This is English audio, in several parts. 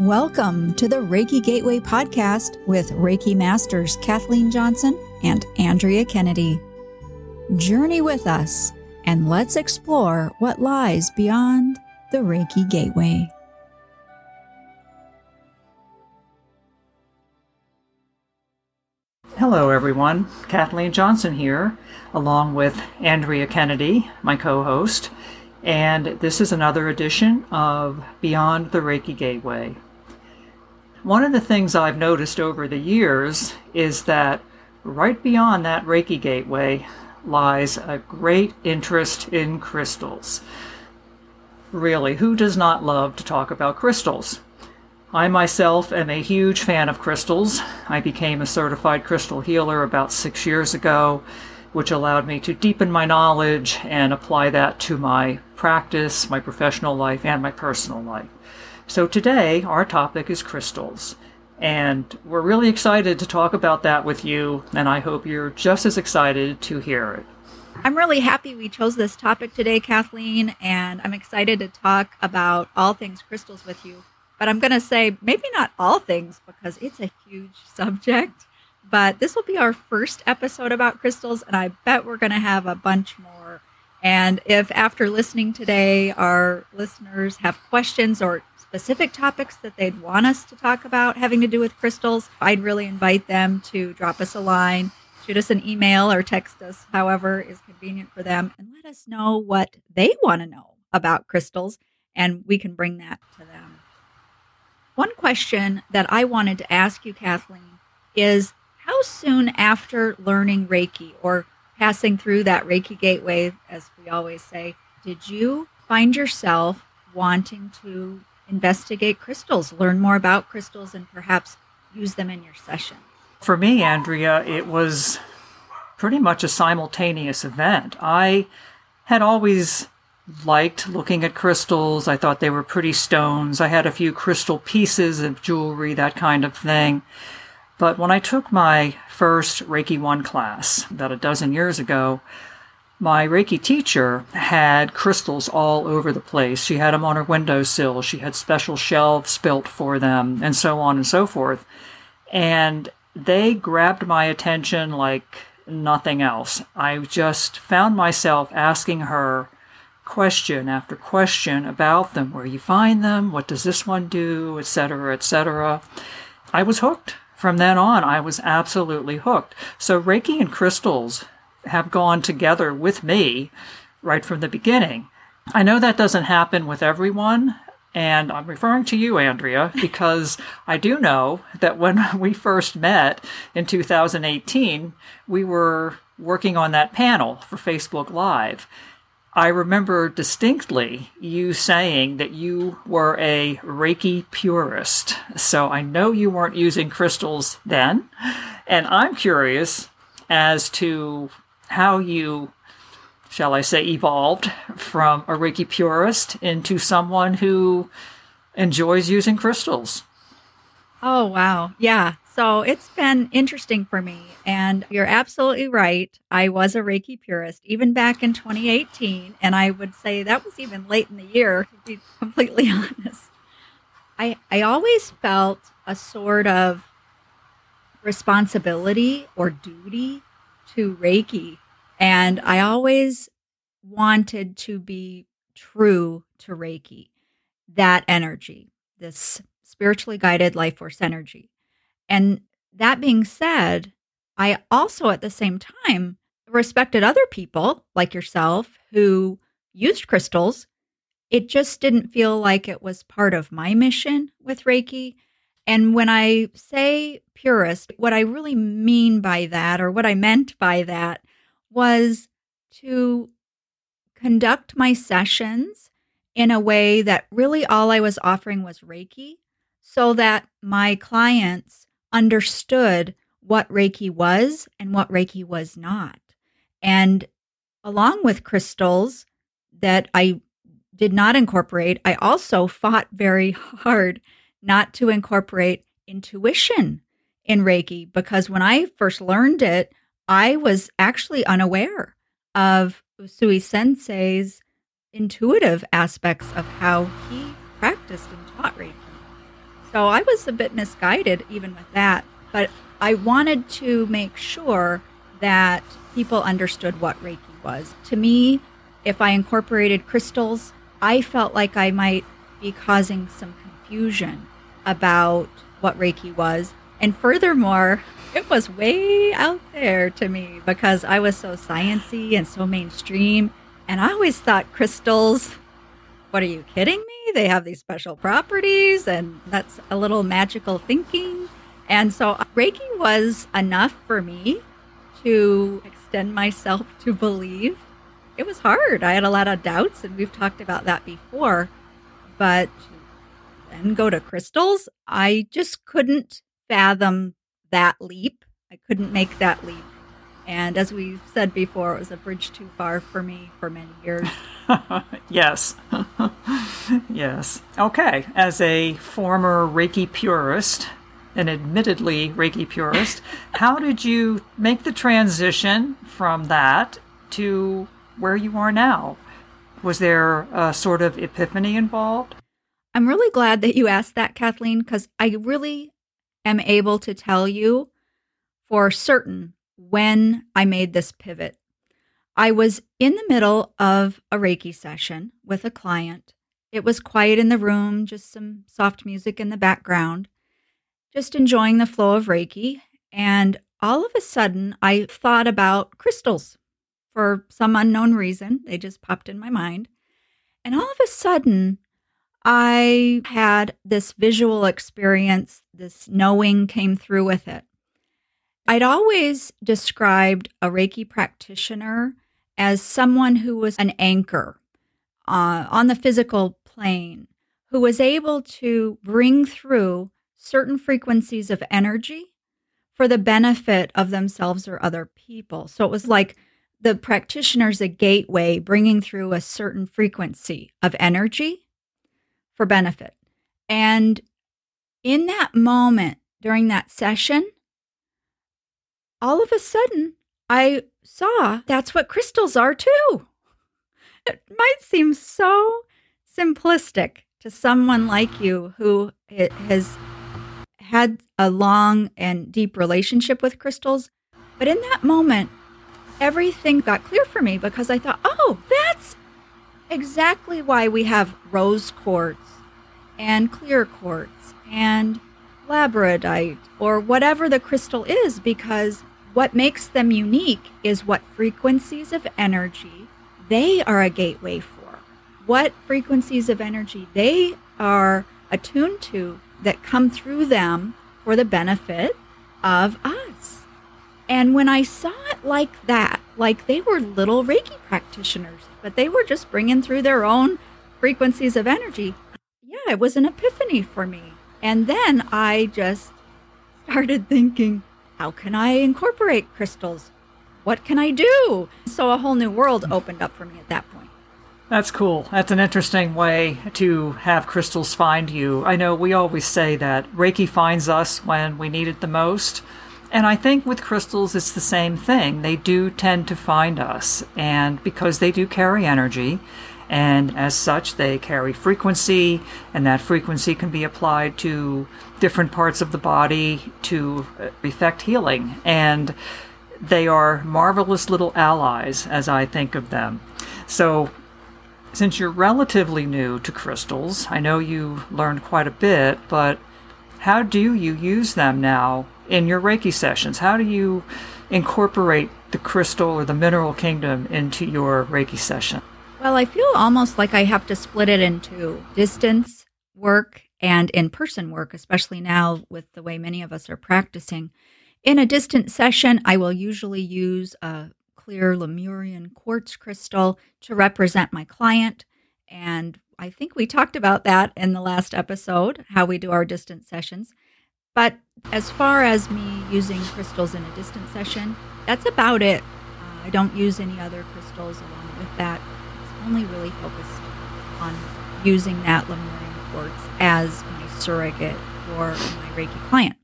Welcome to the Reiki Gateway podcast with Reiki Masters Kathleen Johnson and Andrea Kennedy. Journey with us and let's explore what lies beyond the Reiki Gateway. Hello everyone, Kathleen Johnson here, along with Andrea Kennedy, my co-host, and this is another edition of Beyond the Reiki Gateway. One of the things I've noticed over the years is that right beyond that Reiki Gateway lies a great interest in crystals. Really, who does not love to talk about crystals? I myself am a huge fan of crystals. I became a certified crystal healer about 6 years ago, which allowed me to deepen my knowledge and apply that to my practice, my professional life, and my personal life. So today, our topic is crystals, and we're really excited to talk about that with you, and I hope you're just as excited to hear it. I'm really happy we chose this topic today, Kathleen, and I'm excited to talk about all things crystals with you. But I'm going to say maybe not all things because it's a huge subject, but this will be our first episode about crystals, and I bet we're going to have a bunch more. And if after listening today, our listeners have questions or specific topics that they'd want us to talk about having to do with crystals, I'd really invite them to drop us a line, shoot us an email or text us, however is convenient for them, and let us know what they want to know about crystals, and we can bring that to them. One question that I wanted to ask you, Kathleen, is how soon after learning Reiki or passing through that Reiki gateway, as we always say, did you find yourself wanting to investigate crystals, learn more about crystals, and perhaps use them in your sessions? For me, Andrea, it was pretty much a simultaneous event. I had always liked looking at crystals. I thought they were pretty stones. I had a few crystal pieces of jewelry, that kind of thing. But when I took my first Reiki 1 class about a dozen years ago, my Reiki teacher had crystals all over the place. She had them on her windowsill. She had special shelves built for them, and so on and so forth. And they grabbed my attention like nothing else. I just found myself asking her question after question about them, where you find them, what does this one do, etc., etc. I was hooked. From then on, I was absolutely hooked. So Reiki and crystals have gone together with me right from the beginning. I know that doesn't happen with everyone, and I'm referring to you, Andrea, because I do know that when we first met in 2018, we were working on that panel for Facebook Live. I remember distinctly you saying that you were a Reiki purist. So I know you weren't using crystals then. And I'm curious as to how you, shall I say, evolved from a Reiki purist into someone who enjoys using crystals. Oh, wow. Yeah. So it's been interesting for me, and you're absolutely right. I was a Reiki purist even back in 2018, and I would say that was even late in the year, to be completely honest. I always felt a sort of responsibility or duty to Reiki, and I always wanted to be true to Reiki, that energy, this spiritually guided life force energy. And that being said, I also at the same time respected other people like yourself who used crystals. It just didn't feel like it was part of my mission with Reiki. And when I say purist, what I really mean by that, or what I meant by that, was to conduct my sessions in a way that really all I was offering was Reiki, so that my clients understood what Reiki was and what Reiki was not. And along with crystals that I did not incorporate, I also fought very hard not to incorporate intuition in Reiki, because when I first learned it, I was actually unaware of Usui Sensei's intuitive aspects of how he practiced and taught Reiki. So I was a bit misguided even with that, but I wanted to make sure that people understood what Reiki was. To me, if I incorporated crystals, I felt like I might be causing some confusion about what Reiki was. And furthermore, it was way out there to me because I was so sciencey and so mainstream. And I always thought crystals, what, are you kidding me? They have these special properties, and that's a little magical thinking. And so Reiki was enough for me to extend myself to believe. It was hard. I had a lot of doubts, and we've talked about that before. But then go to crystals, I just couldn't fathom that leap. I couldn't make that leap. And as we've said before, it was a bridge too far for me for many years. Yes. Yes. Okay. As a former Reiki purist, an admittedly Reiki purist, how did you make the transition from that to where you are now? Was there a sort of epiphany involved? I'm really glad that you asked that, Kathleen, because I really am able to tell you for certain when I made this pivot. I was in the middle of a Reiki session with a client. It was quiet in the room, just some soft music in the background, just enjoying the flow of Reiki. And all of a sudden, I thought about crystals for some unknown reason. They just popped in my mind. And all of a sudden, I had this visual experience, this knowing came through with it. I'd always described a Reiki practitioner as someone who was an anchor on the physical plane, who was able to bring through certain frequencies of energy for the benefit of themselves or other people. So it was like the practitioner's a gateway bringing through a certain frequency of energy for benefit. And in that moment, during that session, all of a sudden, I saw that's what crystals are too. It might seem so simplistic to someone like you who has had a long and deep relationship with crystals. But in that moment, everything got clear for me because I thought, oh, that's exactly why we have rose quartz and clear quartz and labradorite or whatever the crystal is, because what makes them unique is what frequencies of energy they are a gateway for, what frequencies of energy they are attuned to that come through them for the benefit of us. And when I saw it like that, like they were little Reiki practitioners, but they were just bringing through their own frequencies of energy, yeah, it was an epiphany for me. And then I just started thinking, how can I incorporate crystals? What can I do? So a whole new world opened up for me at that point. That's cool. That's an interesting way to have crystals find you. I know we always say that Reiki finds us when we need it the most. And I think with crystals, it's the same thing. They do tend to find us, and because they do carry energy. And as such, they carry frequency, and that frequency can be applied to different parts of the body to effect healing. And they are marvelous little allies, as I think of them. So since you're relatively new to crystals, I know you learned quite a bit, but how do you use them now in your Reiki sessions? How do you incorporate the crystal or the mineral kingdom into your Reiki session? Well, I feel almost like I have to split it into distance work and in-person work, especially now with the way many of us are practicing. In a distant session, I will usually use a clear Lemurian quartz crystal to represent my client. And I think we talked about that in the last episode, how we do our distant sessions. But as far as me using crystals in a distant session, that's about it. I don't use any other crystals along with that. Only really focused on using that Lemurian quartz as my surrogate for my Reiki client.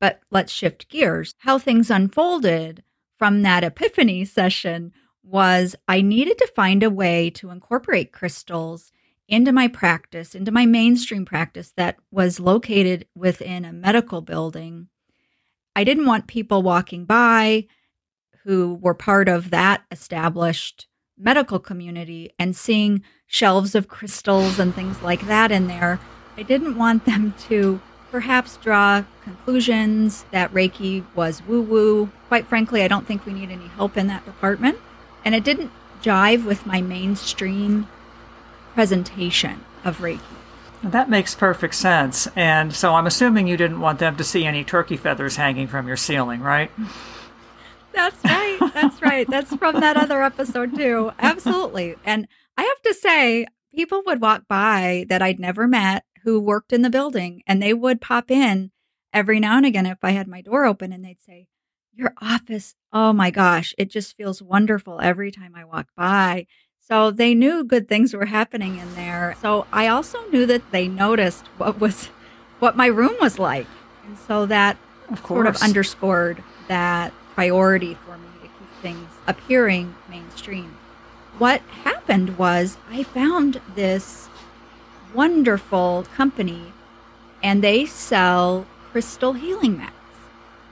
But let's shift gears. How things unfolded from that epiphany session was I needed to find a way to incorporate crystals into my practice, into my mainstream practice that was located within a medical building. I didn't want people walking by who were part of that established medical community and seeing shelves of crystals and things like that in there. I didn't want them to perhaps draw conclusions that Reiki was woo-woo. Quite frankly, I don't think we need any help in that department. And it didn't jive with my mainstream presentation of Reiki. That makes perfect sense. And so I'm assuming you didn't want them to see any turkey feathers hanging from your ceiling, right? That's right. That's right. That's from that other episode too. Absolutely. And I have to say, people would walk by that I'd never met who worked in the building, and they would pop in every now and again if I had my door open, and they'd say, "Your office, oh my gosh, it just feels wonderful every time I walk by." So they knew good things were happening in there. So I also knew that they noticed what my room was like. And so that sort of underscored that priority for me to keep things appearing mainstream. What happened was I found this wonderful company, and they sell crystal healing mats,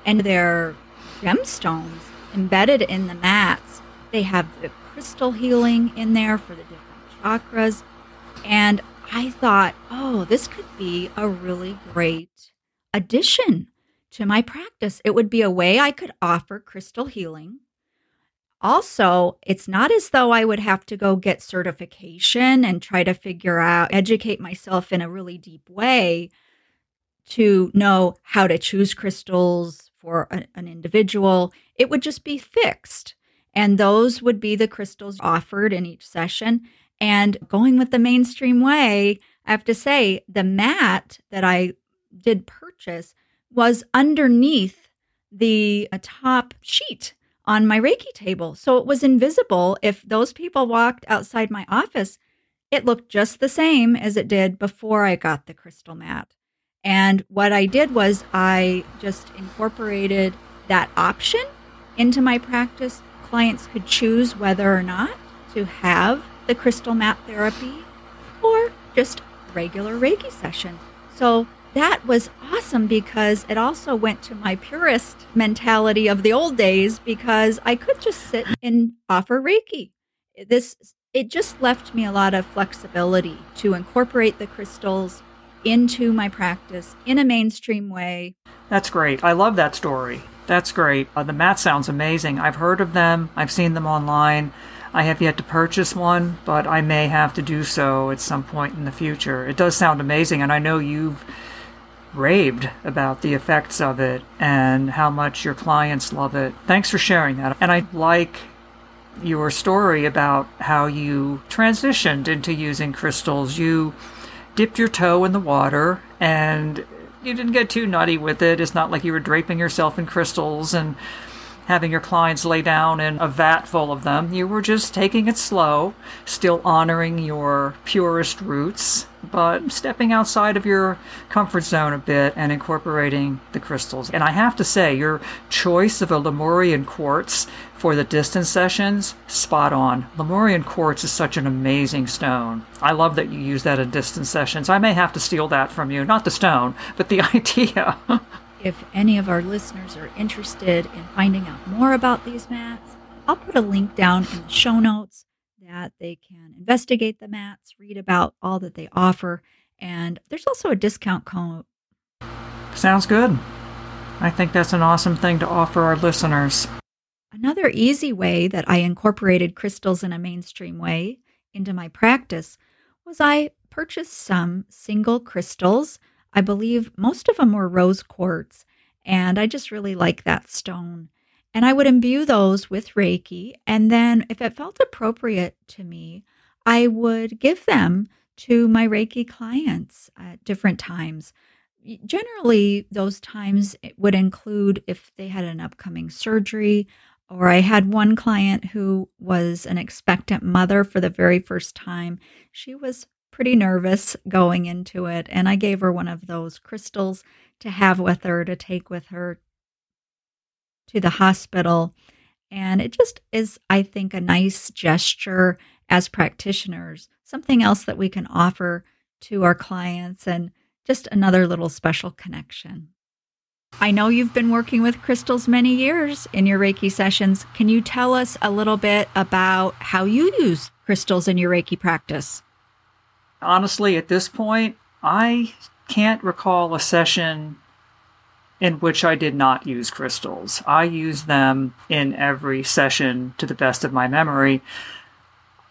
and they're gemstones embedded in the mats. They have the crystal healing in there for the different chakras. And I thought, oh, this could be a really great addition to my practice. It would be a way I could offer crystal healing. Also, it's not as though I would have to go get certification and try to figure out, educate myself in a really deep way to know how to choose crystals for an individual. It would just be fixed. And those would be the crystals offered in each session. And going with the mainstream way, I have to say, the mat that I did purchase was underneath the top sheet on my Reiki table. So it was invisible. If those people walked outside my office, it looked just the same as it did before I got the crystal mat. And what I did was I just incorporated that option into my practice. Clients could choose whether or not to have the crystal mat therapy or just regular Reiki session. So that was awesome because it also went to my purist mentality of the old days, because I could just sit and offer Reiki. It just left me a lot of flexibility to incorporate the crystals into my practice in a mainstream way. That's great. I love that story. That's great. The mat sounds amazing. I've heard of them. I've seen them online. I have yet to purchase one, but I may have to do so at some point in the future. It does sound amazing, and I know you've raved about the effects of it and how much your clients love it. Thanks for sharing that. And I like your story about how you transitioned into using crystals. You dipped your toe in the water and you didn't get too nutty with it. It's not like you were draping yourself in crystals and having your clients lay down in a vat full of them. You were just taking it slow, still honoring your purest roots, but stepping outside of your comfort zone a bit and incorporating the crystals. And I have to say, your choice of a Lemurian quartz for the distance sessions, spot on. Lemurian quartz is such an amazing stone. I love that you use that in distance sessions. I may have to steal that from you. Not the stone, but the idea. If any of our listeners are interested in finding out more about these mats, I'll put a link down in the show notes that they can investigate the mats, read about all that they offer, and there's also a discount code. Sounds good. I think that's an awesome thing to offer our listeners. Another easy way that I incorporated crystals in a mainstream way into my practice was I purchased some single crystals. I believe most of them were rose quartz, and I just really like that stone. And I would imbue those with Reiki, and then if it felt appropriate to me, I would give them to my Reiki clients at different times. Generally, those times would include if they had an upcoming surgery, or I had one client who was an expectant mother for the very first time. She was pretty nervous going into it, and I gave her one of those crystals to have with her, to take with her to the hospital. And it just is, I think, a nice gesture as practitioners, something else that we can offer to our clients and just another little special connection. I know you've been working with crystals many years in your Reiki sessions. Can you tell us a little bit about how you use crystals in your Reiki practice? Honestly, at this point, I can't recall a session in which I did not use crystals. I use them in every session to the best of my memory.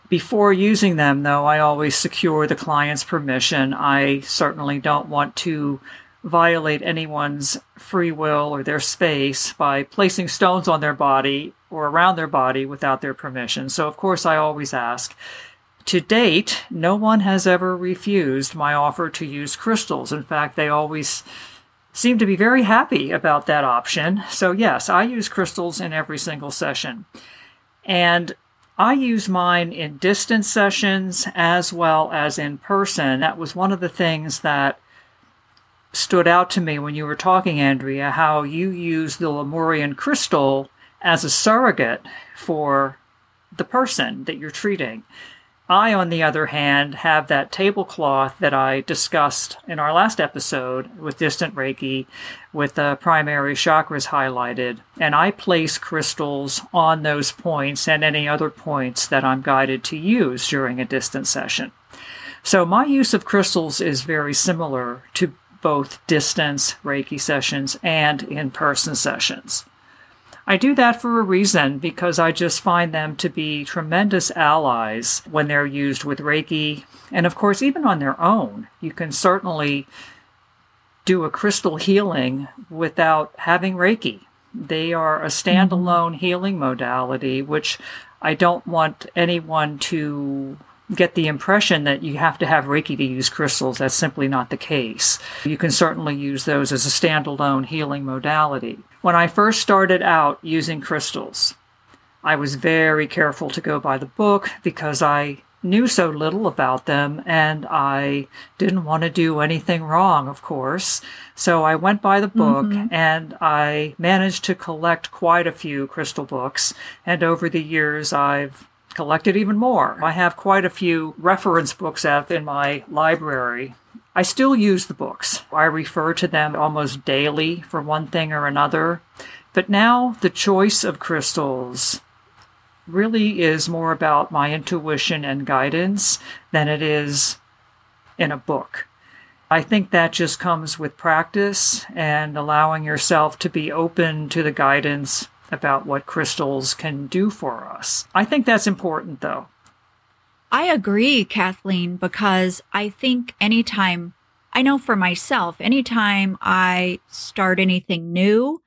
Before using them, though, I always secure the client's permission. I certainly don't want to violate anyone's free will or their space by placing stones on their body or around their body without their permission. So, of course, I always ask. To date, no one has ever refused my offer to use crystals. In fact, they always seem to be very happy about that option. So, yes, I use crystals in every single session. And I use mine in distance sessions as well as in person. That was one of the things that stood out to me when you were talking, Andrea, how you use the Lemurian crystal as a surrogate for the person that you're treating. I, on the other hand, have that tablecloth that I discussed in our last episode with distant Reiki, with the primary chakras highlighted, and I place crystals on those points and any other points that I'm guided to use during a distant session. So my use of crystals is very similar to both distance Reiki sessions and in-person sessions. I do that for a reason, because I just find them to be tremendous allies when they're used with Reiki. And of course, even on their own, you can certainly do a crystal healing without having Reiki. They are a standalone healing modality, which I don't want anyone to get the impression that you have to have Reiki to use crystals. That's simply not the case. You can certainly use those as a standalone healing modality. When I first started out using crystals, I was very careful to go by the book because I knew so little about them and I didn't want to do anything wrong, of course. So I went by the book and I managed to collect quite a few crystal books. And over the years, I've collected even more. I have quite a few reference books out in my library. I still use the books. I refer to them almost daily for one thing or another. But now the choice of crystals really is more about my intuition and guidance than it is in a book. I think that just comes with practice and allowing yourself to be open to the guidance about what crystals can do for us. I think that's important, though. I agree, Kathleen, because I think anytime, I know for myself, anytime I start anything new,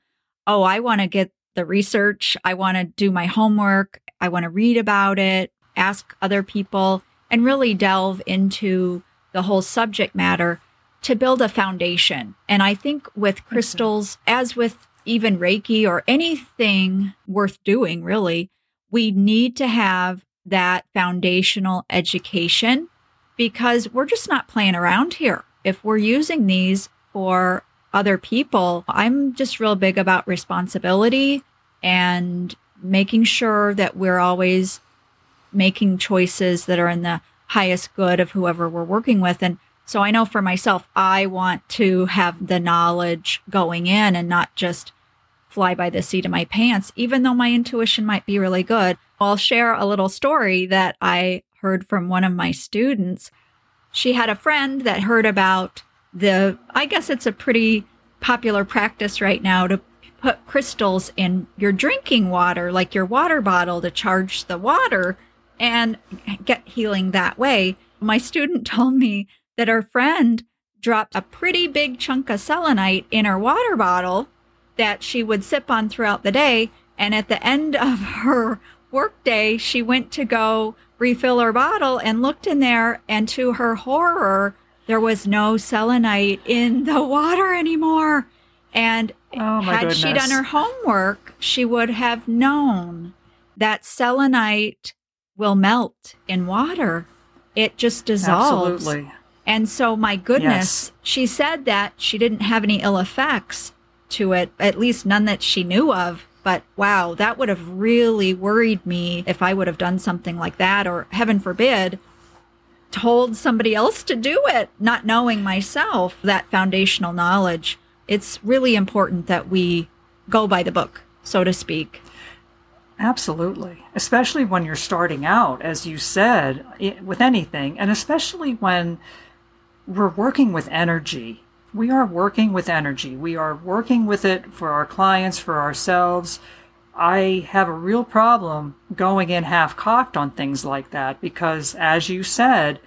I want to get the research, I want to do my homework, I want to read about it, ask other people, and really delve into the whole subject matter to build a foundation. And I think with crystals, as with even Reiki or anything worth doing, really, we need to have that foundational education because we're just not playing around here. If we're using these for other people, I'm just real big about responsibility and making sure that we're always making choices that are in the highest good of whoever we're working with. And so I know for myself, I want to have the knowledge going in and not just fly by the seat of my pants, even though my intuition might be really good. I'll share a little story that I heard from one of my students. She had a friend that heard about I guess it's a pretty popular practice right now to put crystals in your drinking water, like your water bottle, to charge the water and get healing that way. My student told me that her friend dropped a pretty big chunk of selenite in her water bottle that she would sip on throughout the day. And at the end of her workday, she went to go refill her bottle and looked in there. And to her horror, there was no selenite in the water anymore. And she done her homework, she would have known that selenite will melt in water. It just dissolves. Absolutely. And so, my goodness, yes. She said that she didn't have any ill effects to it, at least none that she knew of. But wow, that would have really worried me if I would have done something like that, or heaven forbid, told somebody else to do it, not knowing myself that foundational knowledge. It's really important that we go by the book, so to speak. Absolutely. Especially when you're starting out, as you said, with anything, and especially when we're working with energy. We are working with energy. We are working with it for our clients, for ourselves. I have a real problem going in half-cocked on things like that because, as you said,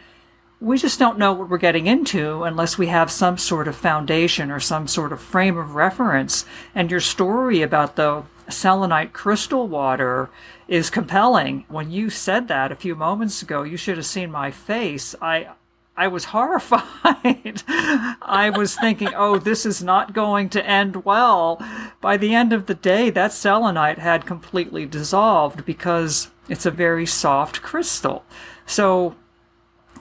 we just don't know what we're getting into unless we have some sort of foundation or some sort of frame of reference. And your story about the selenite crystal water is compelling. When you said that a few moments ago, you should have seen my face. I was horrified. I was thinking, oh, this is not going to end well. By the end of the day, that selenite had completely dissolved because it's a very soft crystal. So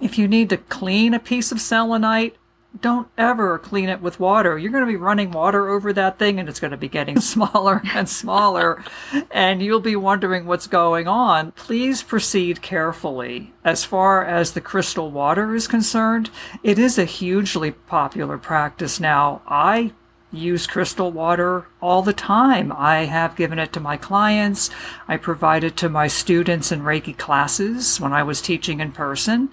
if you need to clean a piece of selenite, don't ever clean it with water. You're going to be running water over that thing, and it's going to be getting smaller and smaller, and you'll be wondering what's going on. Please proceed carefully. As far as the crystal water is concerned, it is a hugely popular practice now. I use crystal water all the time. I have given it to my clients. I provide it to my students in Reiki classes when I was teaching in person.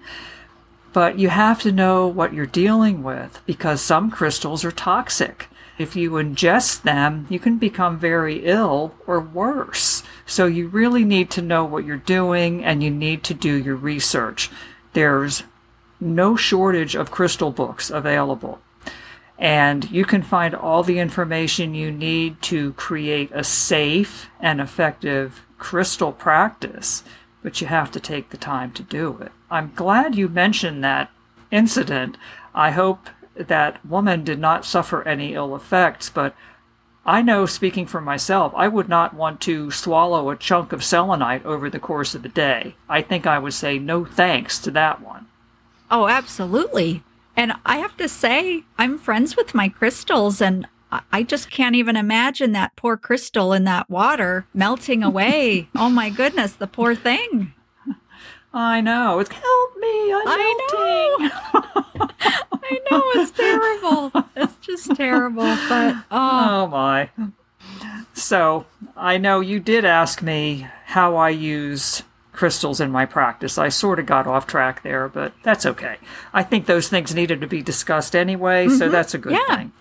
But you have to know what you're dealing with because some crystals are toxic. If you ingest them, you can become very ill or worse. So you really need to know what you're doing and you need to do your research. There's no shortage of crystal books available. And you can find all the information you need to create a safe and effective crystal practice, but you have to take the time to do it. I'm glad you mentioned that incident. I hope that woman did not suffer any ill effects, but I know, speaking for myself, I would not want to swallow a chunk of selenite over the course of the day. I think I would say no thanks to that one. Oh, absolutely. And I have to say, I'm friends with my crystals, and I just can't even imagine that poor crystal in that water melting away. Oh, my goodness, the poor thing. I know. It's help me. I'm melting. I know. It's terrible. It's just terrible. But oh my. So I know you did ask me how I use crystals in my practice. I sort of got off track there, but that's okay. I think those things needed to be discussed anyway, so that's a good thing.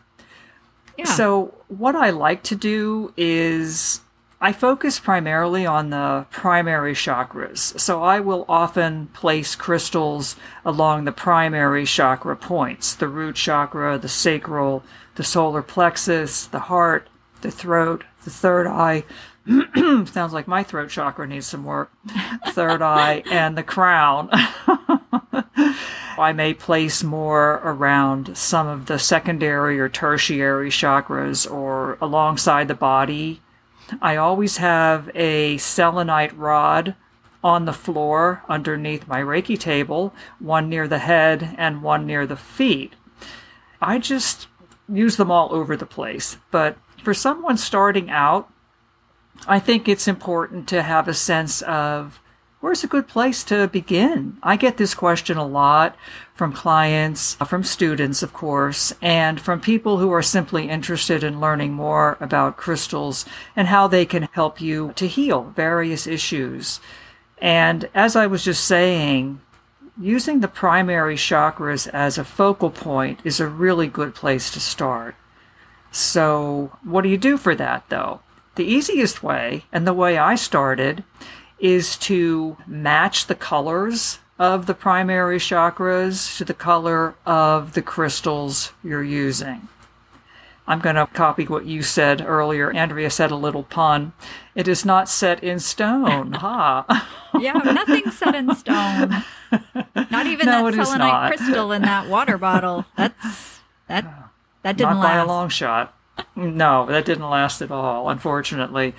Yeah. So what I like to do is I focus primarily on the primary chakras, so I will often place crystals along the primary chakra points, the root chakra, the sacral, the solar plexus, the heart, the throat, the third eye. Sounds like my throat chakra needs some work. Third eye and the crown. I may place more around some of the secondary or tertiary chakras or alongside the body. I always have a selenite rod on the floor underneath my Reiki table, one near the head and one near the feet. I just use them all over the place. But for someone starting out, I think it's important to have a sense of where's a good place to begin? I get this question a lot from clients, from students, of course, and from people who are simply interested in learning more about crystals and how they can help you to heal various issues. And as I was just saying, using the primary chakras as a focal point is a really good place to start. So what do you do for that, though? The easiest way, and the way I started, is to match the colors of the primary chakras to the color of the crystals you're using. I'm going to copy what you said earlier. Andrea said a little pun. It is not set in stone, huh? Yeah, nothing set in stone. Not even that selenite crystal in that water bottle. That didn't last. Not by a long shot. No, that didn't last at all, unfortunately.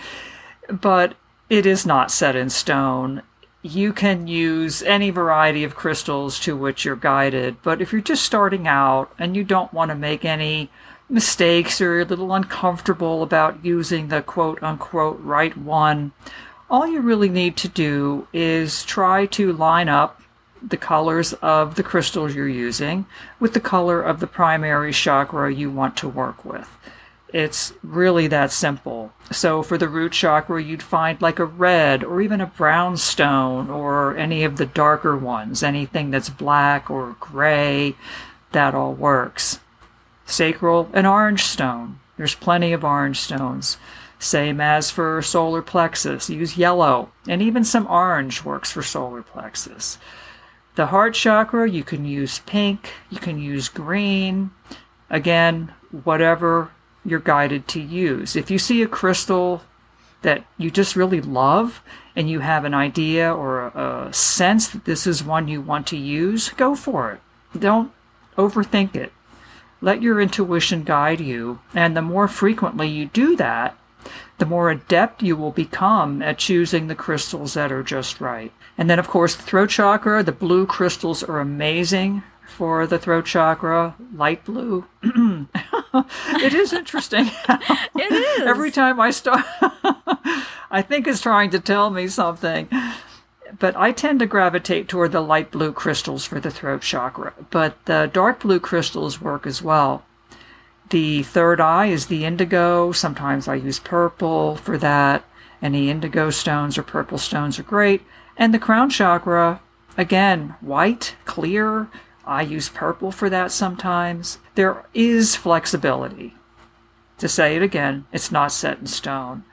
But it is not set in stone. You can use any variety of crystals to which you're guided, but if you're just starting out and you don't want to make any mistakes or you're a little uncomfortable about using the quote-unquote right one, all you really need to do is try to line up the colors of the crystals you're using with the color of the primary chakra you want to work with. It's really that simple. So for the root chakra, you'd find like a red or even a brown stone or any of the darker ones, anything that's black or gray, that all works. Sacral, an orange stone. There's plenty of orange stones. Same as for solar plexus, use yellow, and even some orange works for solar plexus. The heart chakra, you can use pink, you can use green. Again, whatever you're guided to use. If you see a crystal that you just really love and you have an idea or a sense that this is one you want to use, go for it. Don't overthink it. Let your intuition guide you, and the more frequently you do that, the more adept you will become at choosing the crystals that are just right. And then, of course, the throat chakra, the blue crystals are amazing for the throat chakra, light blue. It is interesting. It is. Every time I start, I think it's trying to tell me something. But I tend to gravitate toward the light blue crystals for the throat chakra. But the dark blue crystals work as well. The third eye is the indigo. Sometimes I use purple for that. Any indigo stones or purple stones are great. And the crown chakra, again, white, clear. I use purple for that sometimes. There is flexibility. To say it again, it's not set in stone.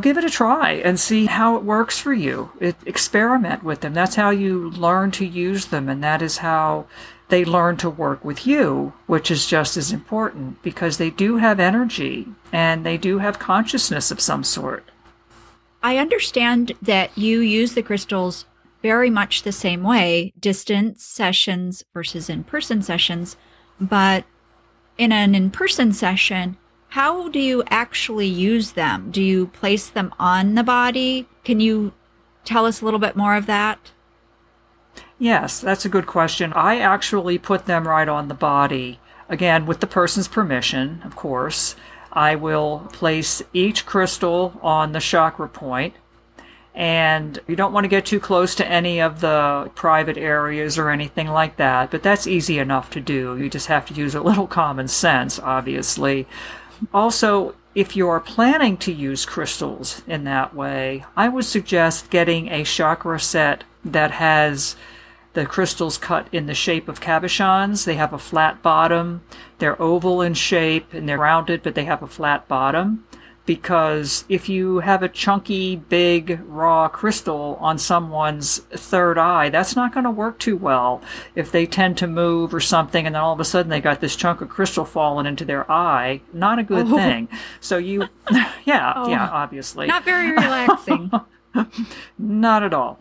Give it a try and see how it works for you. Experiment with them. That's how you learn to use them, and that is how they learn to work with you, which is just as important because they do have energy and they do have consciousness of some sort. I understand that you use the crystals very much the same way, distance sessions versus in-person sessions, but in an in-person session, how do you actually use them? Do you place them on the body? Can you tell us a little bit more of that? Yes, that's a good question. I actually put them right on the body. Again, with the person's permission, of course. I will place each crystal on the chakra point. And you don't want to get too close to any of the private areas or anything like that. But that's easy enough to do. You just have to use a little common sense, obviously. Also, if you're planning to use crystals in that way, I would suggest getting a chakra set that has the crystals cut in the shape of cabochons. They have a flat bottom. They're oval in shape, and they're rounded, but they have a flat bottom. Because if you have a chunky, big, raw crystal on someone's third eye, that's not going to work too well. If they tend to move or something, and then all of a sudden they got this chunk of crystal falling into their eye, not a good thing. So you, obviously. Not very relaxing. Not at all.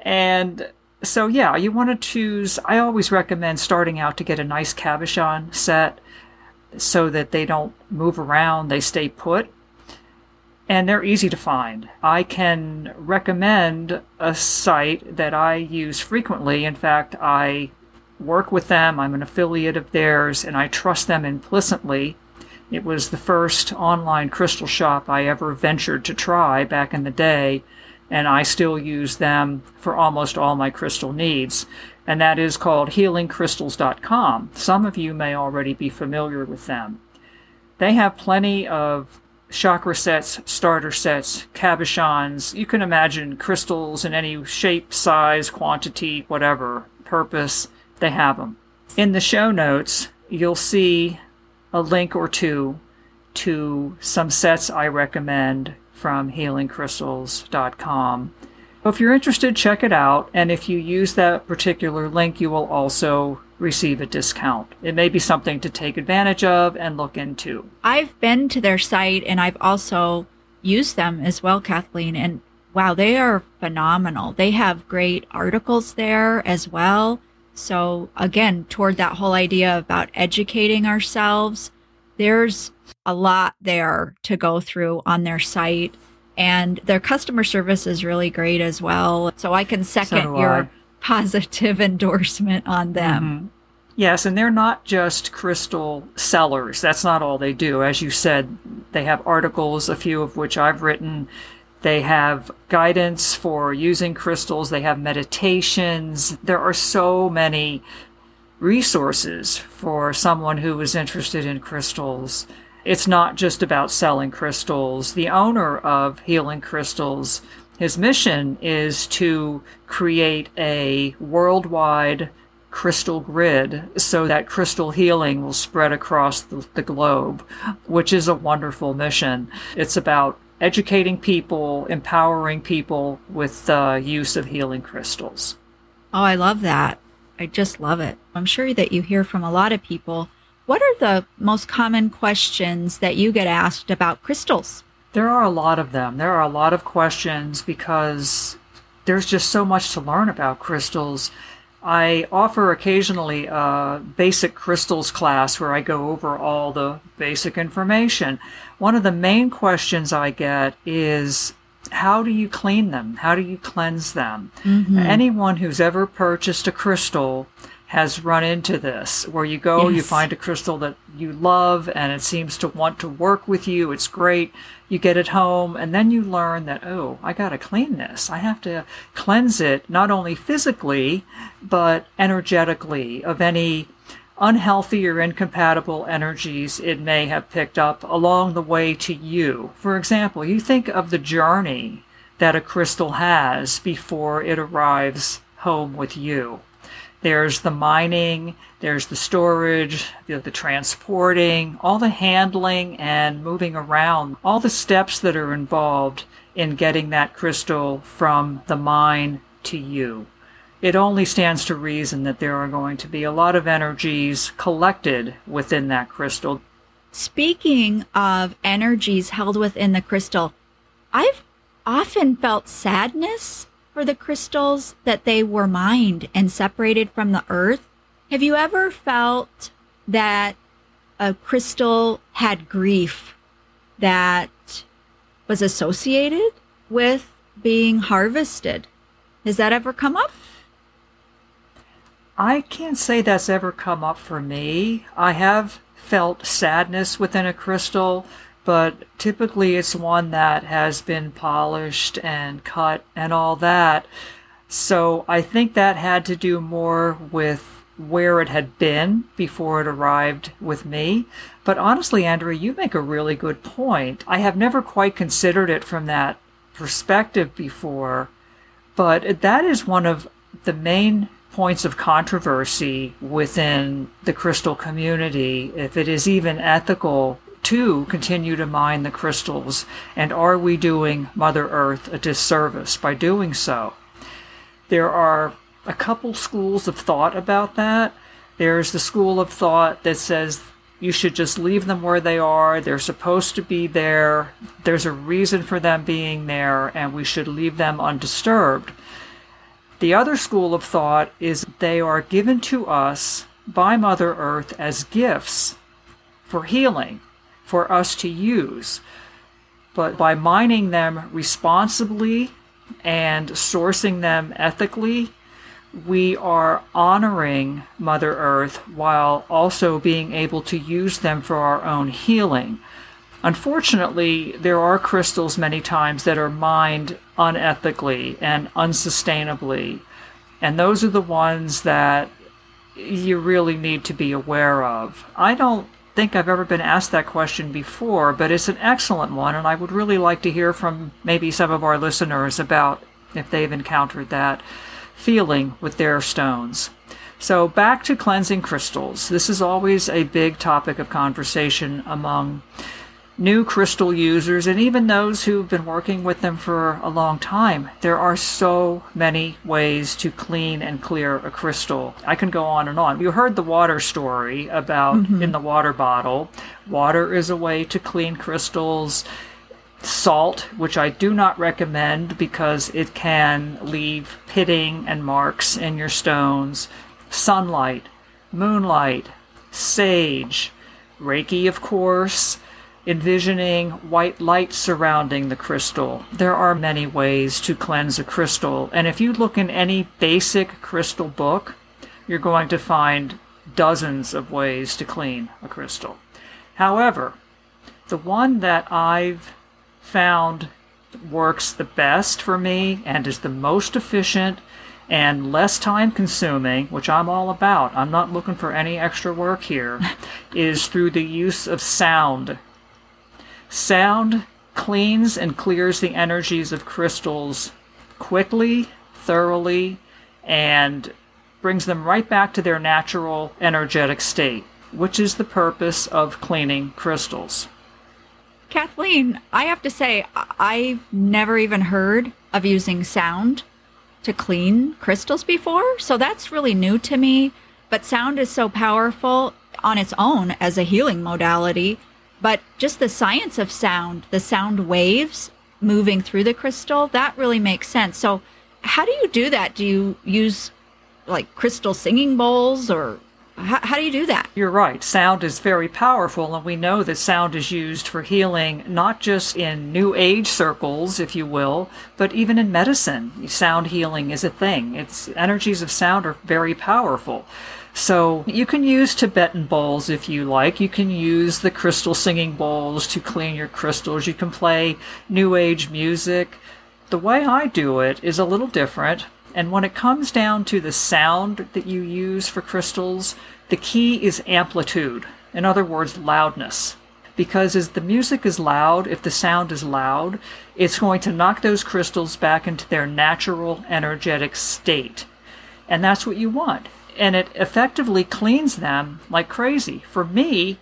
And so, yeah, you want to choose, I always recommend starting out to get a nice cabochon set so that they don't move around, they stay put. And they're easy to find. I can recommend a site that I use frequently. In fact, I work with them. I'm an affiliate of theirs, and I trust them implicitly. It was the first online crystal shop I ever ventured to try back in the day, and I still use them for almost all my crystal needs. And that is called HealingCrystals.com. Some of you may already be familiar with them. They have plenty of chakra sets, starter sets, cabochons. You can imagine crystals in any shape, size, quantity, whatever, purpose, they have them. In the show notes, you'll see a link or two to some sets I recommend from healingcrystals.com. If you're interested, check it out. And if you use that particular link, you will also receive a discount. It may be something to take advantage of and look into. I've been to their site, and I've also used them as well, Kathleen, and wow, they are phenomenal. They have great articles there as well. So again, toward that whole idea about educating ourselves, there's a lot there to go through on their site, and their customer service is really great as well. So I can second your positive endorsement on them. Mm-hmm. Yes, and they're not just crystal sellers. That's not all they do. As you said, they have articles, a few of which I've written. They have guidance for using crystals. They have meditations. There are so many resources for someone who is interested in crystals. It's not just about selling crystals. The owner of Healing Crystals, his mission is to create a worldwide crystal grid so that crystal healing will spread across the globe, which is a wonderful mission. It's about educating people, empowering people with the use of healing crystals. Oh, I love that. I just love it. I'm sure that you hear from a lot of people. What are the most common questions that you get asked about crystals? There are a lot of them. There are a lot of questions because there's just so much to learn about crystals. I offer occasionally a basic crystals class where I go over all the basic information. One of the main questions I get is, how do you clean them? How do you cleanse them? Mm-hmm. Anyone who's ever purchased a crystal has run into this, where you go, yes, you find a crystal that you love, and it seems to want to work with you. It's great. You get it home, and then you learn that, oh, I got to clean this. I have to cleanse it, not only physically, but energetically, of any unhealthy or incompatible energies it may have picked up along the way to you. For example, you think of the journey that a crystal has before it arrives home with you. There's the mining, there's the storage, the transporting, all the handling and moving around, all the steps that are involved in getting that crystal from the mine to you. It only stands to reason that there are going to be a lot of energies collected within that crystal. Speaking of energies held within the crystal, I've often felt sadness for the crystals that they were mined and separated from the earth. Have you ever felt that a crystal had grief that was associated with being harvested? Has that ever come up? I can't say that's ever come up for me. I have felt sadness within a crystal, but typically it's one that has been polished and cut and all that. So I think that had to do more with where it had been before it arrived with me. But honestly, Andrea, you make a really good point. I have never quite considered it from that perspective before, but that is one of the main points of controversy within the crystal community, if it is even ethical to continue to mine the crystals, and are we doing Mother Earth a disservice by doing so? There are a couple schools of thought about that. There's the school of thought that says you should just leave them where they are. They're supposed to be there. There's a reason for them being there, and we should leave them undisturbed. The other school of thought is they are given to us by Mother Earth as gifts for healing, for us to use. But by mining them responsibly and sourcing them ethically, we are honoring Mother Earth while also being able to use them for our own healing. Unfortunately, there are crystals many times that are mined unethically and unsustainably, and those are the ones that you really need to be aware of. I don't think I've ever been asked that question before, but it's an excellent one, and I would really like to hear from maybe some of our listeners about if they've encountered that feeling with their stones. So back to cleansing crystals. This is always a big topic of conversation among new crystal users and even those who've been working with them for a long time. There are so many ways to clean and clear a crystal. I can go on and on. You heard the water story about in the water bottle. Water is a way to clean crystals. Salt, which I do not recommend because it can leave pitting and marks in your stones. Sunlight, moonlight, sage, Reiki, of course, envisioning white light surrounding the crystal. There are many ways to cleanse a crystal, and if you look in any basic crystal book, you're going to find dozens of ways to clean a crystal. However, the one that I've found works the best for me and is the most efficient and less time consuming, which I'm all about, I'm not looking for any extra work here, is through the use of sound. Sound cleans and clears the energies of crystals quickly, thoroughly, and brings them right back to their natural energetic state, which is the purpose of cleaning crystals. Kathleen, I have to say, I've never even heard of using sound to clean crystals before, so that's really new to me. But sound is so powerful on its own as a healing modality, but just the science of sound, the sound waves moving through the crystal, that really makes sense. So how do you do that? Do you use like crystal singing bowls, or how do you do that? You're right. Sound is very powerful, and we know that sound is used for healing, not just in New Age circles, if you will, but even in medicine. Sound healing is a thing. Its energies of sound are very powerful. So you can use Tibetan bowls if you like. You can use the crystal singing bowls to clean your crystals. You can play New Age music. The way I do it is a little different. And when it comes down to the sound that you use for crystals, the key is amplitude. In other words, loudness. Because as the music is loud, if the sound is loud, it's going to knock those crystals back into their natural energetic state. And that's what you want. And it effectively cleans them like crazy. For me,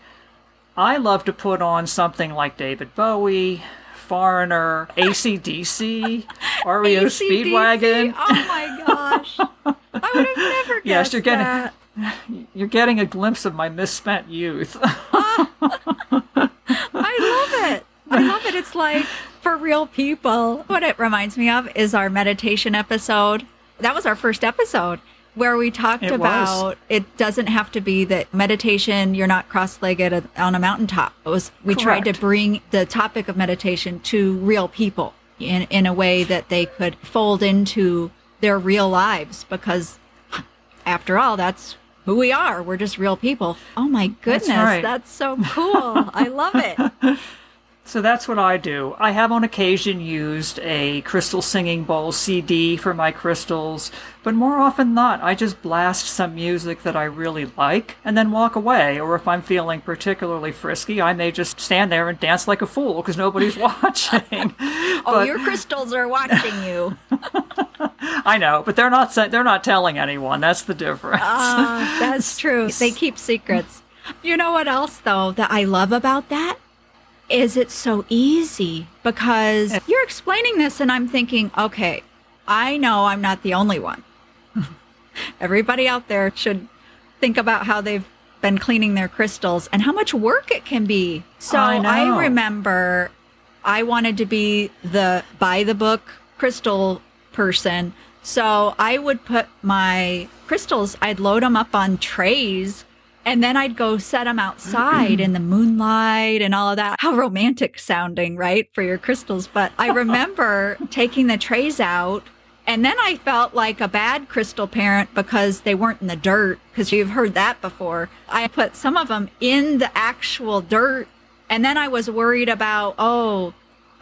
I love to put on something like David Bowie, Foreigner, AC/DC, REO Speedwagon. Oh my gosh. I would have never guessed yes, you're getting, that. You're getting a glimpse of my misspent youth. I love it. It's like for real people. What it reminds me of is our meditation episode. That was our first episode where we talked it doesn't have to be that meditation, you're not cross-legged on a mountaintop. We tried to bring the topic of meditation to real people in a way that they could fold into their real lives, because after all, that's who we are. We're just real people. Oh my goodness, that's so cool. I love it. So that's what I do. I have on occasion used a crystal singing bowl CD for my crystals, but more often not, I just blast some music that I really like and then walk away. Or if I'm feeling particularly frisky, I may just stand there and dance like a fool because nobody's watching. Your crystals are watching you. I know, but they're not telling anyone. That's the difference. That's true. They keep secrets. You know what else, though, that I love about that? Is it so easy? Because you're explaining this and I'm thinking, okay, I know I'm not the only one. Everybody out there should think about how they've been cleaning their crystals and how much work it can be. So I remember I wanted to be the by-the-book crystal person. So I would put my crystals, I'd load them up on trays, and then I'd go set them outside in the moonlight and all of that. How romantic sounding, right, for your crystals. But I remember taking the trays out, and then I felt like a bad crystal parent because they weren't in the dirt, because you've heard that before. I put some of them in the actual dirt, and then I was worried about,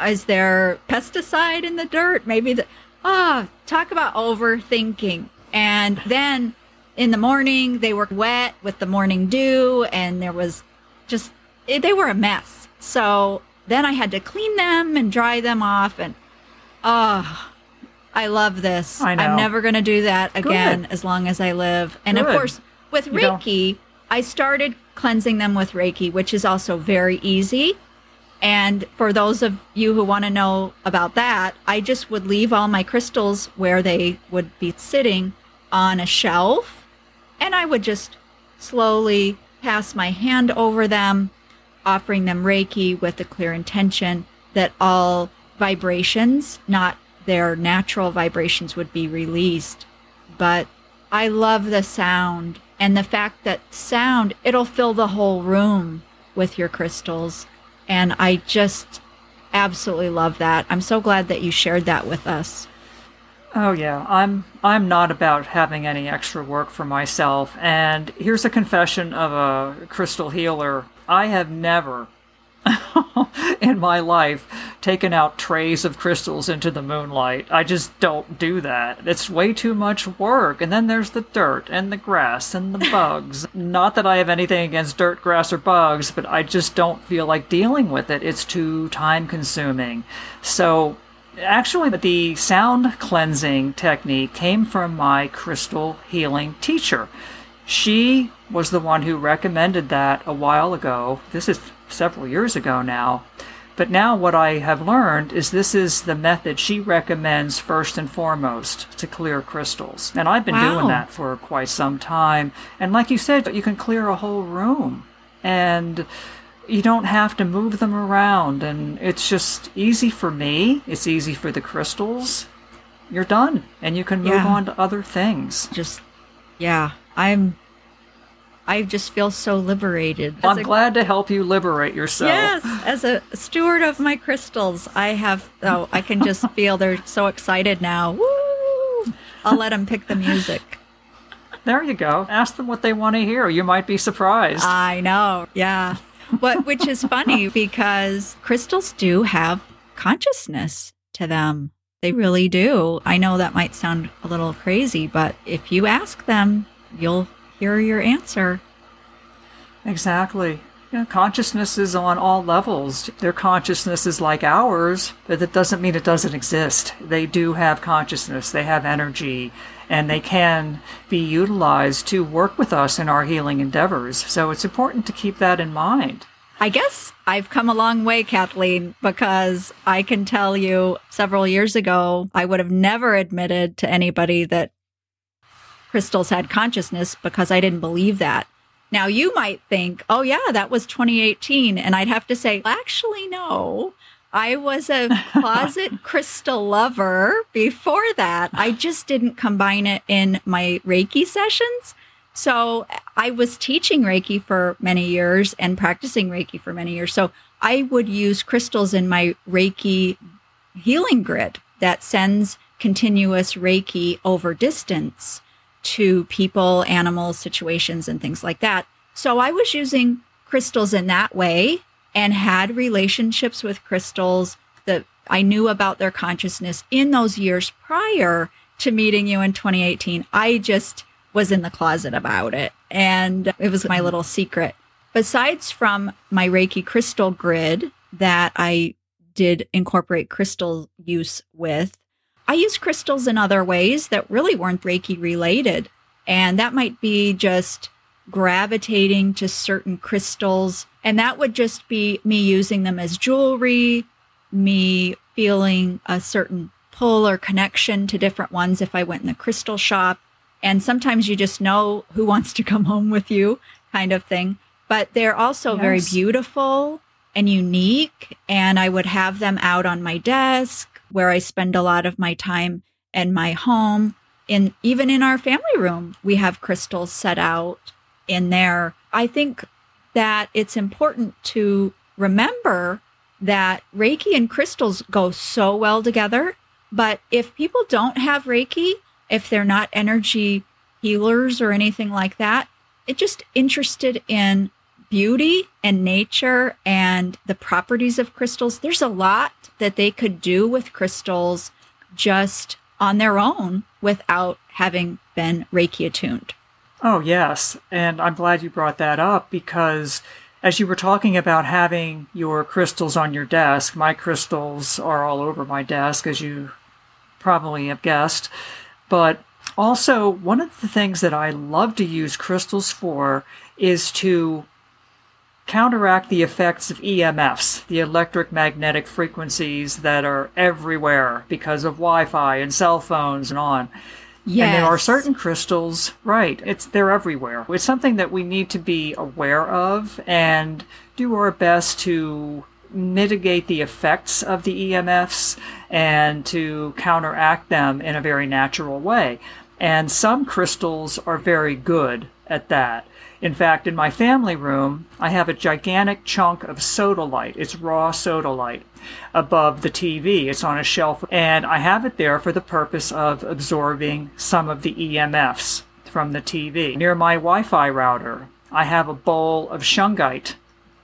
is there pesticide in the dirt? Maybe talk about overthinking. And then in the morning, they were wet with the morning dew, and they were a mess. So then I had to clean them and dry them off, and I love this. I know. I'm never going to do that again as long as I live. And of course, with Reiki, I started cleansing them with Reiki, which is also very easy. And for those of you who want to know about that, I just would leave all my crystals where they would be sitting on a shelf. And I would just slowly pass my hand over them, offering them Reiki with the clear intention that all vibrations, not their natural vibrations, would be released. But I love the sound, and the fact that sound, it'll fill the whole room with your crystals. And I just absolutely love that. I'm so glad that you shared that with us. Oh yeah, I'm not about having any extra work for myself. And here's a confession of a crystal healer. I have never in my life taken out trays of crystals into the moonlight. I just don't do that. It's way too much work. And then there's the dirt and the grass and the bugs. Not that I have anything against dirt, grass, or bugs, but I just don't feel like dealing with it. It's too time-consuming. So actually, the sound cleansing technique came from my crystal healing teacher. She was the one who recommended that a while ago. This is several years ago now. But now what I have learned is this is the method she recommends first and foremost to clear crystals. And I've been doing that for quite some time. And like you said, you can clear a whole room. And you don't have to move them around. And it's just easy for me. It's easy for the crystals. You're done. And you can move on to other things. Just, I just feel so liberated. I'm glad to help you liberate yourself. Yes, as a steward of my crystals, I can just feel they're so excited now. Woo! I'll let them pick the music. There you go. Ask them what they want to hear. You might be surprised. I know. Yeah. Which is funny because crystals do have consciousness to them. They really do. I know that might sound a little crazy, but if you ask them, you'll hear your answer. Exactly. You know, consciousness is on all levels. Their consciousness is like ours, but that doesn't mean it doesn't exist. They do have consciousness. They have energy, and they can be utilized to work with us in our healing endeavors. So it's important to keep that in mind. I guess I've come a long way, Kathleen, because I can tell you several years ago, I would have never admitted to anybody that crystals had consciousness because I didn't believe that. Now, you might think, oh, yeah, that was 2018. And I'd have to say, actually, no, I was a closet crystal lover before that. I just didn't combine it in my Reiki sessions. So I was teaching Reiki for many years and practicing Reiki for many years. So I would use crystals in my Reiki healing grid that sends continuous Reiki over distance to people, animals, situations, and things like that. So I was using crystals in that way and had relationships with crystals that I knew about their consciousness in those years prior to meeting you in 2018. I just was in the closet about it, and it was my little secret. Besides from my Reiki crystal grid that I did incorporate crystal use with, I use crystals in other ways that really weren't Reiki related. And that might be just gravitating to certain crystals. And that would just be me using them as jewelry, me feeling a certain pull or connection to different ones if I went in the crystal shop. And sometimes you just know who wants to come home with you kind of thing. But they're also very beautiful and unique. And I would have them out on my desk, where I spend a lot of my time in my home. And even in our family room, we have crystals set out in there. I think that it's important to remember that Reiki and crystals go so well together. But if people don't have Reiki, if they're not energy healers or anything like that, it's just interested in beauty and nature and the properties of crystals. There's a lot that they could do with crystals just on their own without having been Reiki attuned. Oh, yes. And I'm glad you brought that up because as you were talking about having your crystals on your desk, my crystals are all over my desk, as you probably have guessed. But also, one of the things that I love to use crystals for is to counteract the effects of EMFs, the electromagnetic frequencies that are everywhere because of Wi-Fi and cell phones and on. Yes. And there are certain crystals, right, they're everywhere. It's something that we need to be aware of and do our best to mitigate the effects of the EMFs and to counteract them in a very natural way. And some crystals are very good at that. In fact, in my family room, I have a gigantic chunk of sodalite. It's raw sodalite above the TV. It's on a shelf, and I have it there for the purpose of absorbing some of the EMFs from the TV. Near my Wi-Fi router, I have a bowl of Shungite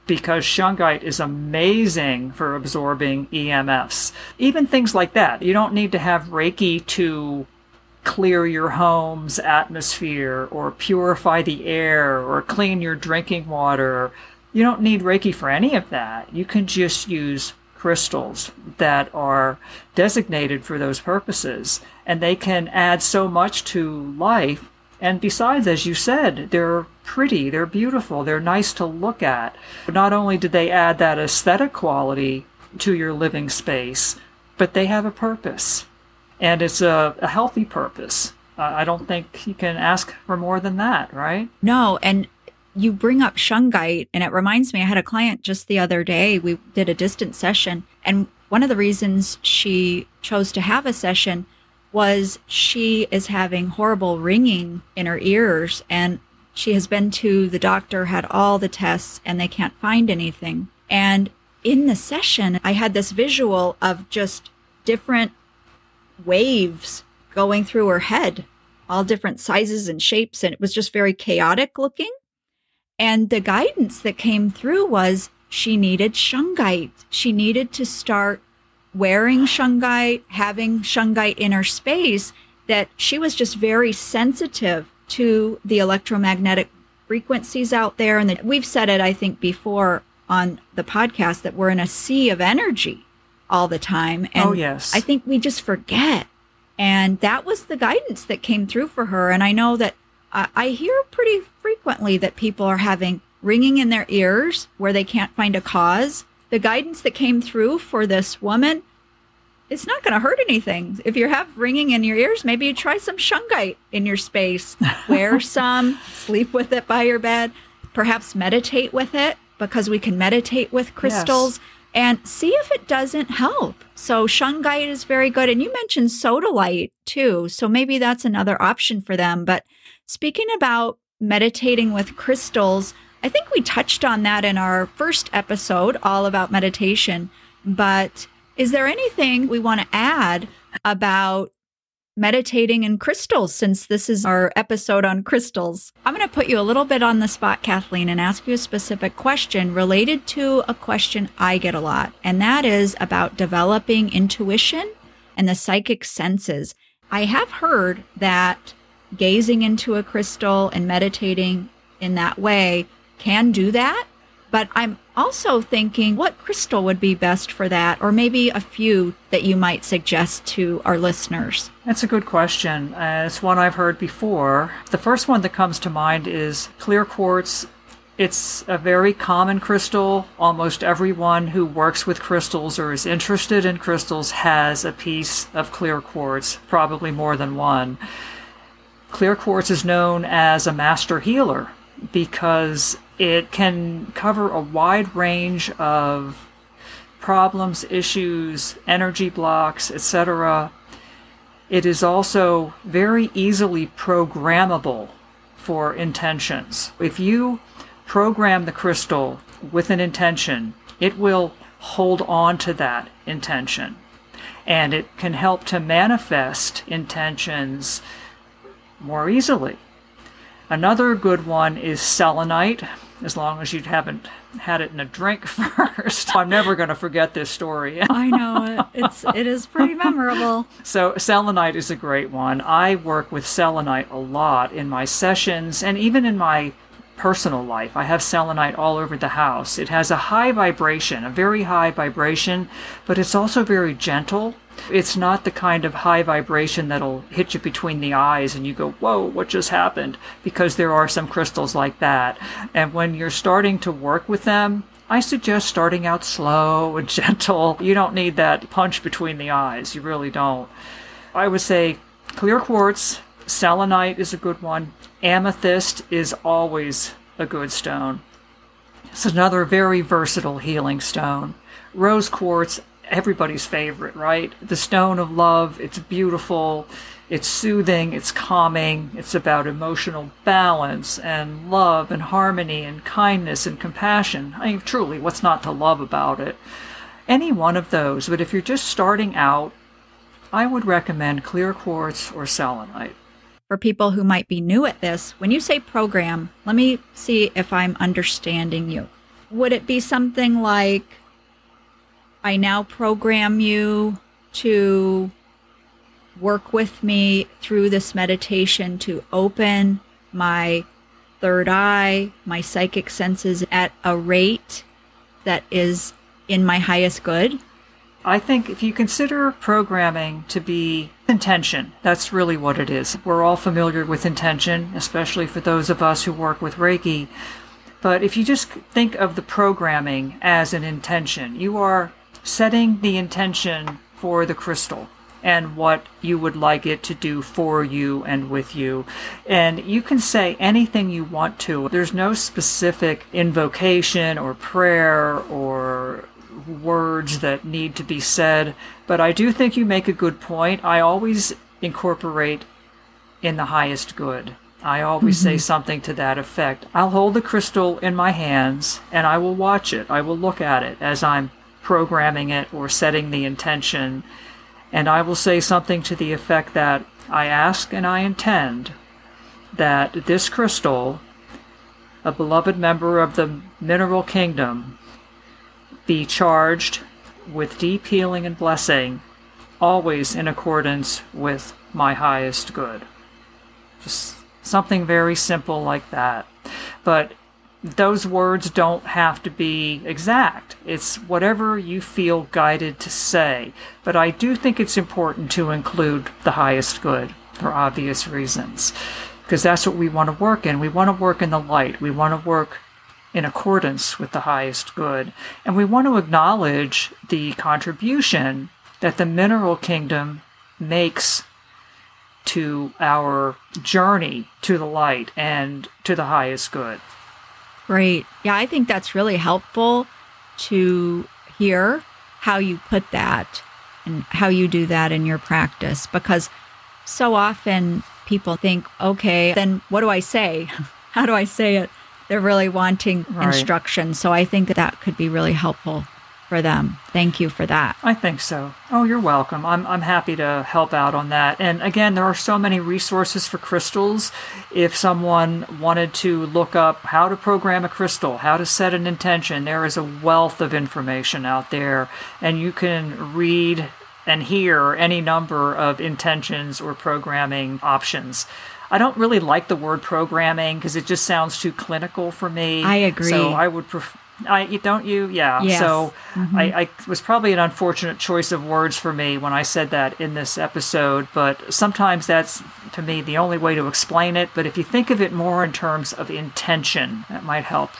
because shungite is amazing for absorbing EMFs. Even things like that. You don't need to have Reiki to clear your home's atmosphere or purify the air or clean your drinking water. You don't need Reiki for any of that. You can just use crystals that are designated for those purposes, and they can add so much to life. And besides, as you said, they're pretty, they're beautiful, they're nice to look at. Not only do they add that aesthetic quality to your living space, but they have a purpose, and it's a healthy purpose. I don't think you can ask for more than that, right? No, and you bring up shungite, and it reminds me, I had a client just the other day. We did a distant session, and one of the reasons she chose to have a session was she is having horrible ringing in her ears, and she has been to the doctor, had all the tests, and they can't find anything. And in the session, I had this visual of just different waves going through her head, all different sizes and shapes, and it was just very chaotic looking. And the guidance that came through was she needed shungite. She needed to start wearing shungite, having shungite in her space, that she was just very sensitive to the electromagnetic frequencies out there. And that we've said it, I think, before on the podcast, that we're in a sea of energy all the time. And oh, yes. I think we just forget. And that was the guidance that came through for her. And I know that I hear pretty frequently that people are having ringing in their ears where they can't find a cause. The guidance that came through for this woman, it's not going to hurt anything. If you have ringing in your ears, maybe you try some shungite in your space. Wear some, sleep with it by your bed, perhaps meditate with it, because we can meditate with crystals. Yes. And see if it doesn't help. So shungite is very good. And you mentioned sodalite too. So maybe that's another option for them. But speaking about meditating with crystals, I think we touched on that in our first episode, all about meditation. But is there anything we want to add about meditating in crystals, since this is our episode on crystals? I'm going to put you a little bit on the spot, Kathleen, and ask you a specific question related to a question I get a lot, and that is about developing intuition and the psychic senses. I have heard that gazing into a crystal and meditating in that way can do that, but I'm also thinking what crystal would be best for that, or maybe a few that you might suggest to our listeners. That's a good question. It's one I've heard before. The first one that comes to mind is clear quartz. It's a very common crystal. Almost everyone who works with crystals or is interested in crystals has a piece of clear quartz, probably more than one. Clear quartz is known as a master healer because it can cover a wide range of problems, issues, energy blocks, etc. It is also very easily programmable for intentions. If you program the crystal with an intention, it will hold on to that intention, and it can help to manifest intentions more easily. Another good one is selenite, as long as you haven't had it in a drink first. I'm never going to forget this story. I know. It is pretty memorable. So selenite is a great one. I work with selenite a lot in my sessions and even in my personal life. I have selenite all over the house. It has a high vibration, a very high vibration, but it's also very gentle. It's not the kind of high vibration that'll hit you between the eyes and you go, whoa, what just happened? Because there are some crystals like that. And when you're starting to work with them, I suggest starting out slow and gentle. You don't need that punch between the eyes. You really don't. I would say clear quartz, selenite is a good one. Amethyst is always a good stone. It's another very versatile healing stone. Rose quartz, everybody's favorite, right? The stone of love. It's beautiful, it's soothing, it's calming, it's about emotional balance and love and harmony and kindness and compassion. I mean, truly, what's not to love about it? Any one of those, but if you're just starting out, I would recommend clear quartz or selenite. For people who might be new at this, when you say program, let me see if I'm understanding you. would it be something like, I now program you to work with me through this meditation to open my third eye, my psychic senses at a rate that is in my highest good? I think if you consider programming to be intention, that's really what it is. We're all familiar with intention, especially for those of us who work with Reiki. But if you just think of the programming as an intention, you are setting the intention for the crystal and what you would like it to do for you and with you. And you can say anything you want to. There's no specific invocation or prayer or words that need to be said. But I do think you make a good point. I always incorporate in the highest good. I always say something to that effect. I'll hold the crystal in my hands and I will watch it. I will look at it as I'm programming it or setting the intention. And I will say something to the effect that I ask and I intend that this crystal, a beloved member of the mineral kingdom, be charged with deep healing and blessing, always in accordance with my highest good. Just something very simple like that. But those words don't have to be exact. It's whatever you feel guided to say. But I do think it's important to include the highest good for obvious reasons, because that's what we want to work in. We want to work in the light. We want to work in accordance with the highest good. And we want to acknowledge the contribution that the mineral kingdom makes to our journey to the light and to the highest good. Great. Yeah, I think that's really helpful to hear how you put that and how you do that in your practice, because so often people think, okay, then what do I say? How do I say it? They're really wanting instruction. So I think that that could be really helpful for them. Thank you for that. I think so. Oh, you're welcome. I'm happy to help out on that. And again, there are so many resources for crystals. If someone wanted to look up how to program a crystal, how to set an intention, there is a wealth of information out there. And you can read and hear any number of intentions or programming options. I don't really like the word programming because it just sounds too clinical for me. I agree. So I would prefer... don't you? Yeah. Yes. So I was probably an unfortunate choice of words for me when I said that in this episode, but sometimes that's, to me, the only way to explain it. But if you think of it more in terms of intention, that might help.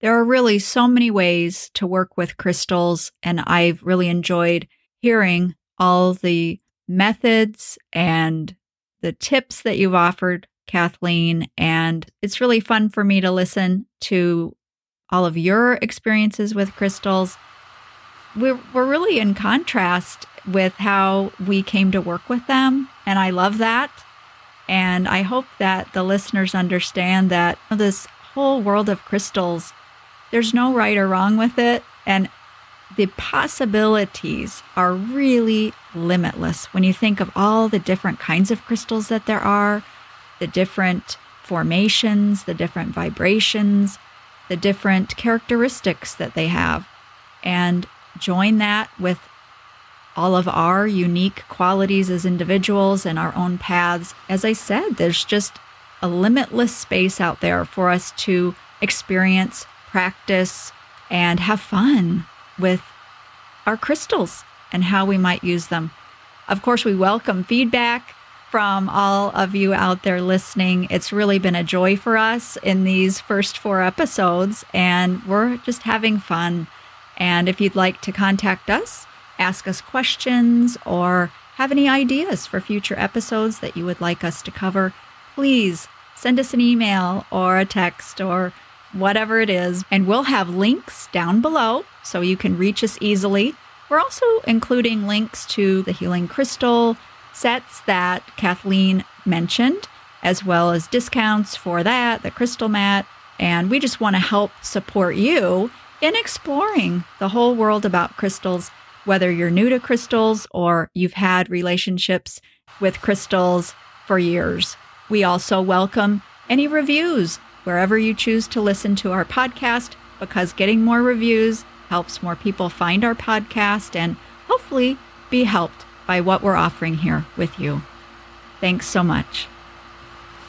There are really so many ways to work with crystals, and I've really enjoyed hearing all the methods and the tips that you've offered, Kathleen, and it's really fun for me to listen to all of your experiences with crystals. We're really in contrast with how we came to work with them, and I love that. And I hope that the listeners understand that this whole world of crystals, there's no right or wrong with it, and the possibilities are really limitless when you think of all the different kinds of crystals that there are, the different formations, the different vibrations, the different characteristics that they have, and join that with all of our unique qualities as individuals and our own paths. As I said, there's just a limitless space out there for us to experience, practice, and have fun with our crystals and how we might use them. Of course, we welcome feedback from all of you out there listening. It's really been a joy for us in these first 4 episodes, and we're just having fun. And if you'd like to contact us, ask us questions, or have any ideas for future episodes that you would like us to cover, please send us an email or a text or whatever it is. And we'll have links down below so you can reach us easily. We're also including links to the Healing Crystal sets that Kathleen mentioned, as well as discounts for that, the crystal mat. And we just want to help support you in exploring the whole world about crystals, whether you're new to crystals or you've had relationships with crystals for years. We also welcome any reviews wherever you choose to listen to our podcast. because getting more reviews helps more people find our podcast and hopefully be helped by what we're offering here with you. Thanks so much.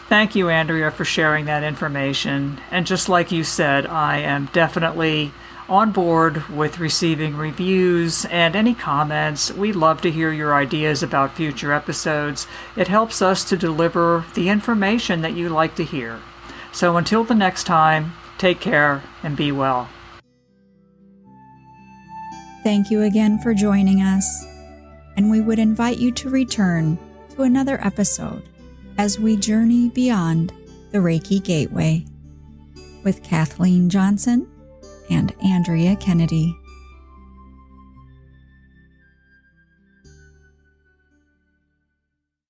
Thank you, Andrea, for sharing that information. And just like you said, I am definitely on board with receiving reviews and any comments. We love to hear your ideas about future episodes. It helps us to deliver the information that you like to hear. So until the next time, take care and be well. Thank you again for joining us. And we would invite you to return to another episode as we journey beyond the Reiki Gateway with Kathleen Johnson and Andrea Kennedy.